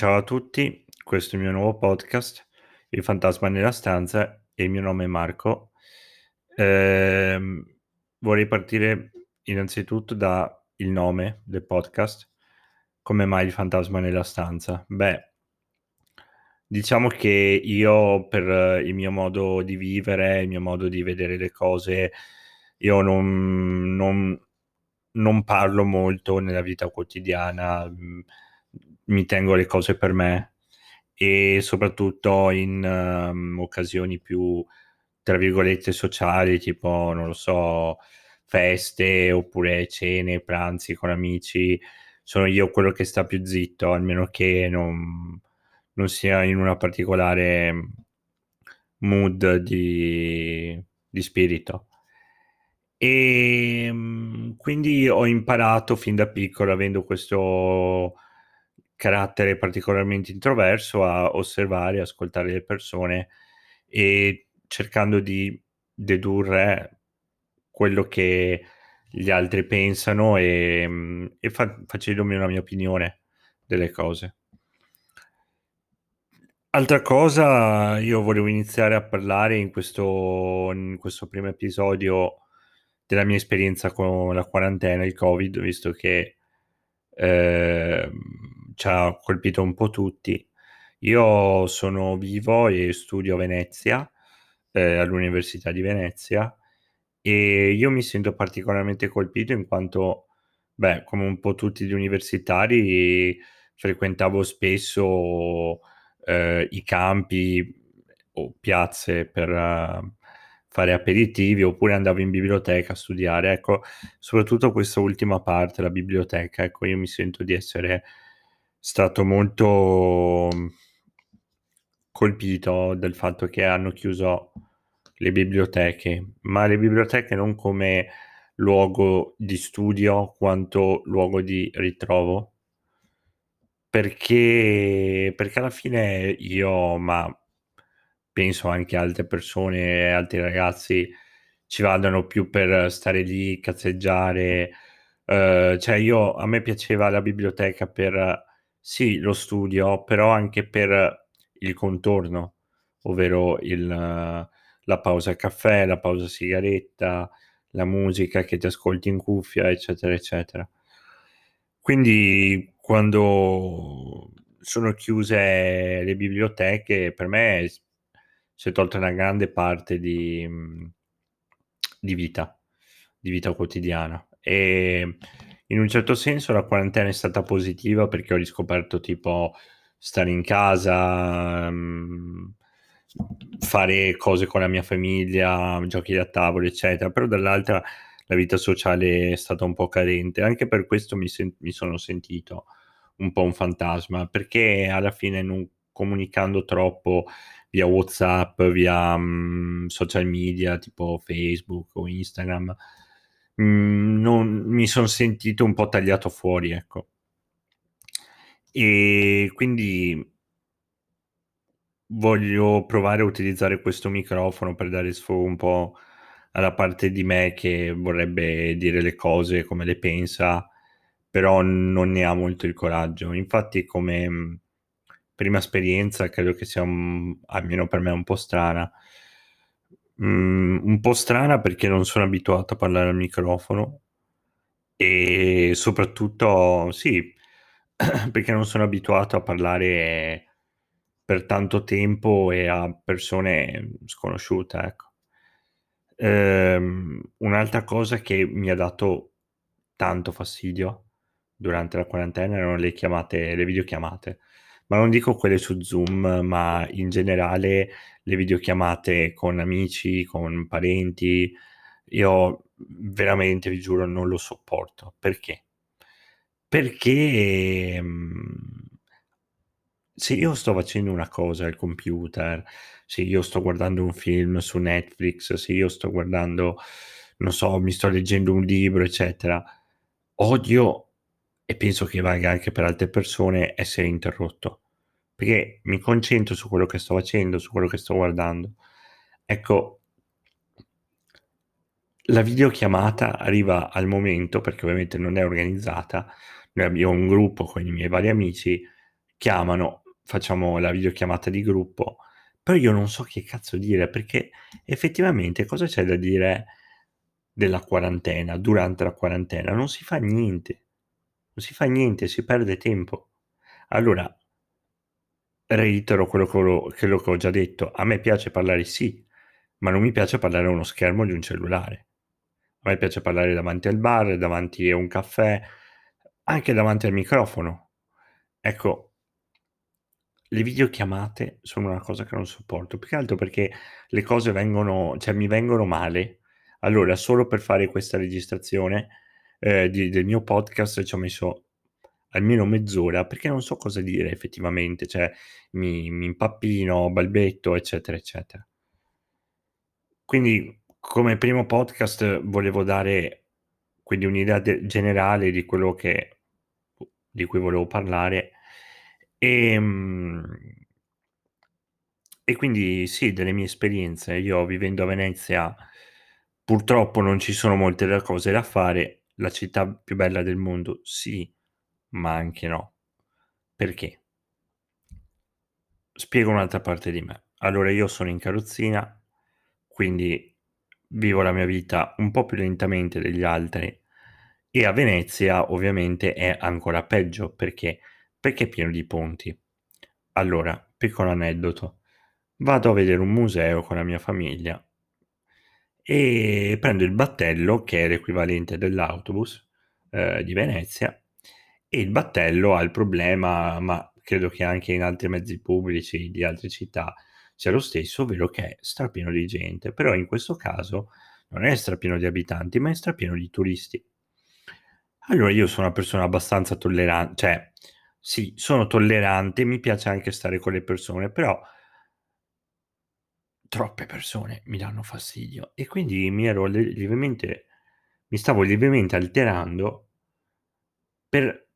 Ciao a tutti, questo è il mio nuovo podcast, Il fantasma nella stanza, e il mio nome è Marco. Vorrei partire innanzitutto dal nome del podcast. Come mai il fantasma nella stanza? Beh, diciamo che io, per il mio modo di vivere, il mio modo di vedere le cose, io non parlo molto nella vita quotidiana, mi tengo le cose per me, e soprattutto in occasioni più, tra virgolette, sociali, tipo, non lo so, feste oppure cene, pranzi con amici, sono io quello che sta più zitto, almeno che non sia in una particolare mood di spirito. E quindi ho imparato fin da piccolo, avendo questo carattere particolarmente introverso, a osservare, ascoltare le persone e cercando di dedurre quello che gli altri pensano e facendomi una mia opinione delle cose. Altra cosa, io volevo iniziare a parlare in questo primo episodio della mia esperienza con la quarantena, il Covid, visto che ci ha colpito un po' tutti. Io sono vivo e studio a Venezia, all'Università di Venezia, e io mi sento particolarmente colpito in quanto, beh, come un po' tutti gli universitari, frequentavo spesso i campi o piazze per fare aperitivi, oppure andavo in biblioteca a studiare. Ecco, soprattutto questa ultima parte, la biblioteca, ecco, io mi sento di essere stato molto colpito dal fatto che hanno chiuso le biblioteche, ma le biblioteche non come luogo di studio quanto luogo di ritrovo, perché alla fine io, ma penso anche altre persone, altri ragazzi, ci vadano più per stare lì, cazzeggiare, cioè a me piaceva la biblioteca per, sì, lo studio, però anche per il contorno, ovvero la pausa caffè, la pausa sigaretta, la musica che ti ascolti in cuffia, eccetera, eccetera. Quindi quando sono chiuse le biblioteche, per me si è tolta una grande parte di vita quotidiana, e in un certo senso la quarantena è stata positiva, perché ho riscoperto, tipo, stare in casa, fare cose con la mia famiglia, giochi da tavolo, eccetera, però dall'altra la vita sociale è stata un po' carente. Anche per questo mi sono sentito un po' un fantasma, perché alla fine, non comunicando troppo via WhatsApp, via social media tipo Facebook o Instagram, mi sono sentito un po' tagliato fuori, ecco. E quindi voglio provare a utilizzare questo microfono per dare sfogo un po' alla parte di me che vorrebbe dire le cose come le pensa, però non ne ha molto il coraggio. Infatti, come prima esperienza, credo che sia, almeno per me, un po' strana. Un po' strana perché non sono abituato a parlare al microfono, e soprattutto, sì, perché non sono abituato a parlare per tanto tempo e a persone sconosciute, ecco. Un'altra cosa che mi ha dato tanto fastidio durante la quarantena erano le videochiamate. Ma non dico quelle su Zoom, ma in generale le videochiamate con amici, con parenti. Io veramente, vi giuro, non lo sopporto. Perché? Perché se io sto facendo una cosa al computer, se io sto guardando un film su Netflix, se io sto guardando, non so, mi sto leggendo un libro, eccetera, odio, e penso che valga anche per altre persone, essere interrotto, perché mi concentro su quello che sto facendo, su quello che sto guardando. Ecco, la videochiamata arriva al momento, perché ovviamente non è organizzata, noi abbiamo un gruppo con i miei vari amici, chiamano, facciamo la videochiamata di gruppo, però io non so che cazzo dire, perché effettivamente cosa c'è da dire della quarantena, durante la quarantena? Non si fa niente, non si fa niente, si perde tempo. Allora, reitero quello che ho già detto, a me piace parlare sì, ma non mi piace parlare a uno schermo di un cellulare. A me piace parlare davanti al bar, davanti a un caffè, anche davanti al microfono. Ecco, le videochiamate sono una cosa che non sopporto, più che altro perché le cose vengono, cioè mi vengono male. Allora, solo per fare questa registrazione del mio podcast ci ho messo almeno mezz'ora, perché non so cosa dire effettivamente, cioè mi impappino, balbetto, eccetera, eccetera. Quindi, come primo podcast volevo dare quindi un'idea generale di quello che, di cui volevo parlare, e quindi sì, delle mie esperienze. Io vivendo a Venezia purtroppo non ci sono molte cose da fare, la città più bella del mondo sì, ma anche no. Perché? Spiego un'altra parte di me. Allora, io sono in carrozzina, quindi vivo la mia vita un po' più lentamente degli altri, e a Venezia ovviamente è ancora peggio perché è pieno di ponti. Allora, piccolo aneddoto, vado a vedere un museo con la mia famiglia e prendo il battello, che è l'equivalente dell'autobus di Venezia, e il battello ha il problema, ma credo che anche in altri mezzi pubblici di altre città c'è lo stesso, ovvero che è strapieno di gente, però in questo caso non è strapieno di abitanti, ma è strapieno di turisti. Allora, io sono una persona abbastanza tollerante, cioè sì, sono tollerante, mi piace anche stare con le persone, però troppe persone mi danno fastidio, e quindi mi stavo lievemente alterando per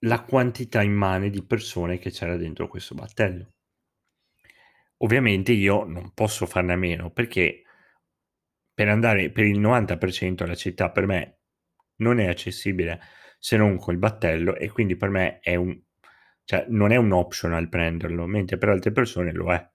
la quantità immane di persone che c'era dentro questo battello. Ovviamente io non posso farne a meno, perché per andare per il 90% della città per me non è accessibile se non col battello, e quindi per me è cioè non è un optional prenderlo, mentre per altre persone lo è.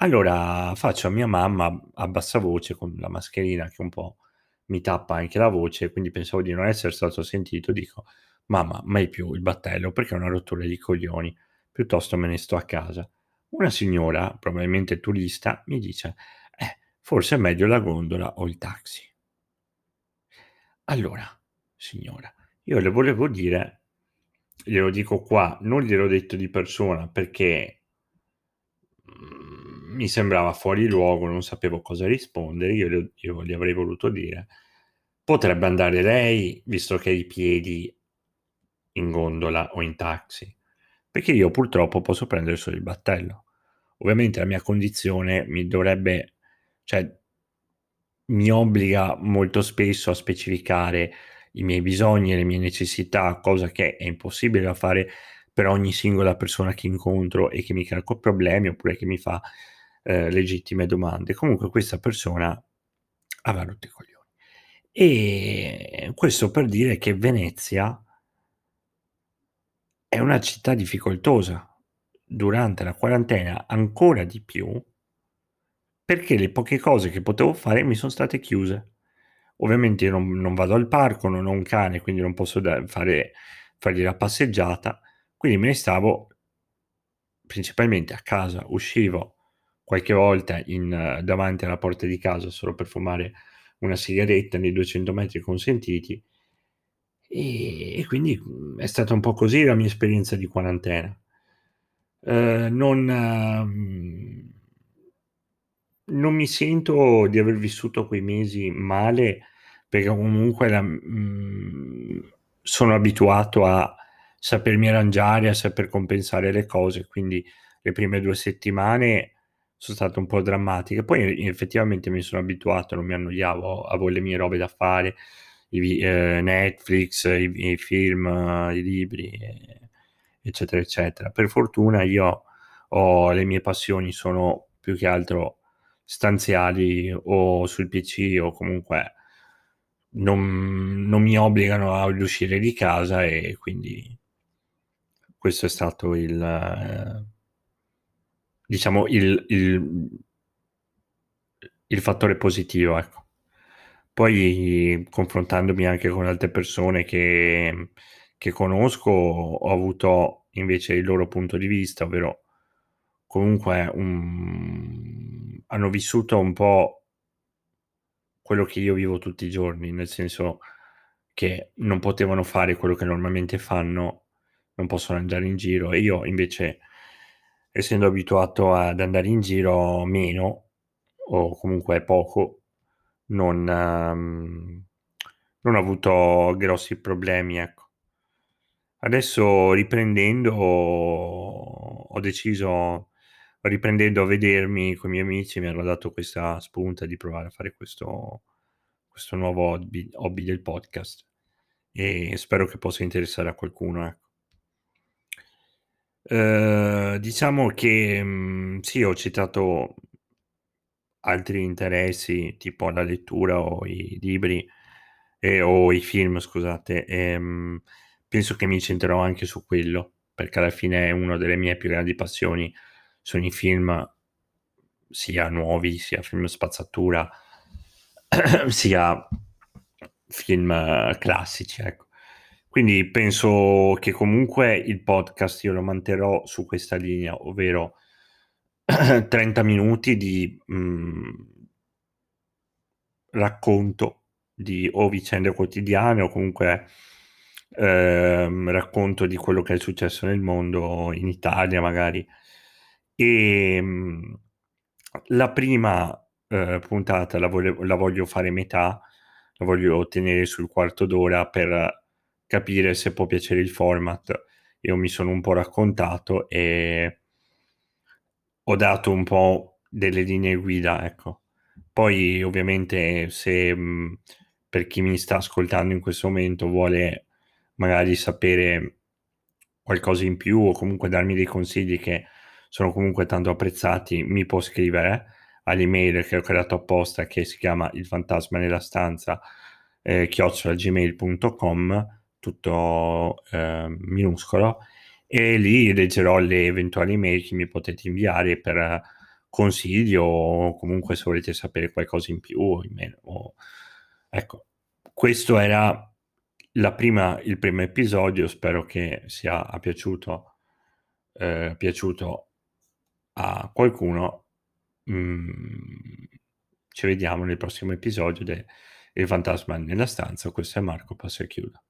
Allora faccio a mia mamma a bassa voce, con la mascherina che un po' mi tappa anche la voce, quindi pensavo di non essere stato sentito, dico: mamma, mai più il battello, perché è una rottura di coglioni, piuttosto me ne sto a casa. Una signora, probabilmente turista, mi dice: forse è meglio la gondola o il taxi. Allora, signora, io le volevo dire, glielo dico qua, non gliel'ho detto di persona perché mi sembrava fuori luogo, non sapevo cosa rispondere, io gli avrei voluto dire: potrebbe andare lei, visto che ha i piedi, in gondola o in taxi, perché io purtroppo posso prendere solo il battello. Ovviamente la mia condizione mi obbliga molto spesso a specificare i miei bisogni e le mie necessità, cosa che è impossibile da fare per ogni singola persona che incontro e che mi crea problemi oppure che mi fa legittime domande. Comunque questa persona aveva rotto i coglioni. E questo per dire che Venezia è una città difficoltosa durante la quarantena, ancora di più, perché le poche cose che potevo fare mi sono state chiuse. Ovviamente io non vado al parco, non ho un cane, quindi non posso fargli la passeggiata, quindi me ne stavo principalmente a casa. Uscivo qualche volta davanti alla porta di casa solo per fumare una sigaretta nei 200 metri consentiti, e quindi è stata un po' così la mia esperienza di quarantena. Non mi sento di aver vissuto quei mesi male, perché comunque sono abituato a sapermi arrangiare, a saper compensare le cose, quindi le prime 2 settimane sono state un po' drammatiche, poi effettivamente mi sono abituato, non mi annoiavo, avevo le mie robe da fare, Netflix, i film, i libri, eccetera, eccetera. Per fortuna io le mie passioni sono più che altro stanziali o sul PC, o comunque non mi obbligano ad uscire di casa, e quindi Questo è stato il fattore positivo, ecco. Poi, confrontandomi anche con altre persone che conosco, ho avuto invece il loro punto di vista, ovvero comunque hanno vissuto un po' quello che io vivo tutti i giorni, nel senso che non potevano fare quello che normalmente fanno, non possono andare in giro, e io invece, essendo abituato ad andare in giro meno, o comunque poco, non ho avuto grossi problemi, ecco. Adesso riprendendo a vedermi con i miei amici, mi hanno dato questa spunta di provare a fare questo nuovo hobby del podcast, e spero che possa interessare a qualcuno, ecco. Diciamo che sì, ho citato altri interessi tipo la lettura o i libri o i film, scusate, penso che mi centrerò anche su quello, perché alla fine è una delle mie più grandi passioni, sono i film, sia nuovi, sia film spazzatura, sia film classici, ecco. Quindi penso che comunque il podcast io lo manterrò su questa linea, ovvero 30 minuti di racconto di o vicende quotidiane o comunque racconto di quello che è successo nel mondo, in Italia magari. E la prima puntata la voglio fare a metà, la voglio tenere sul quarto d'ora per capire se può piacere il format. Io mi sono un po' raccontato e ho dato un po' delle linee guida, ecco. Poi ovviamente se per chi mi sta ascoltando in questo momento vuole magari sapere qualcosa in più o comunque darmi dei consigli che sono comunque tanto apprezzati, mi può scrivere all'email che ho creato apposta, che si chiama ilfantasmanellastanza@gmail.com, tutto minuscolo, e lì leggerò le eventuali email che mi potete inviare per consigli o comunque se volete sapere qualcosa in più o in meno. Ecco, questo era il primo episodio, spero che sia piaciuto a qualcuno. Ci vediamo nel prossimo episodio del Il Fantasma nella Stanza. Questo è Marco, passo e chiudo.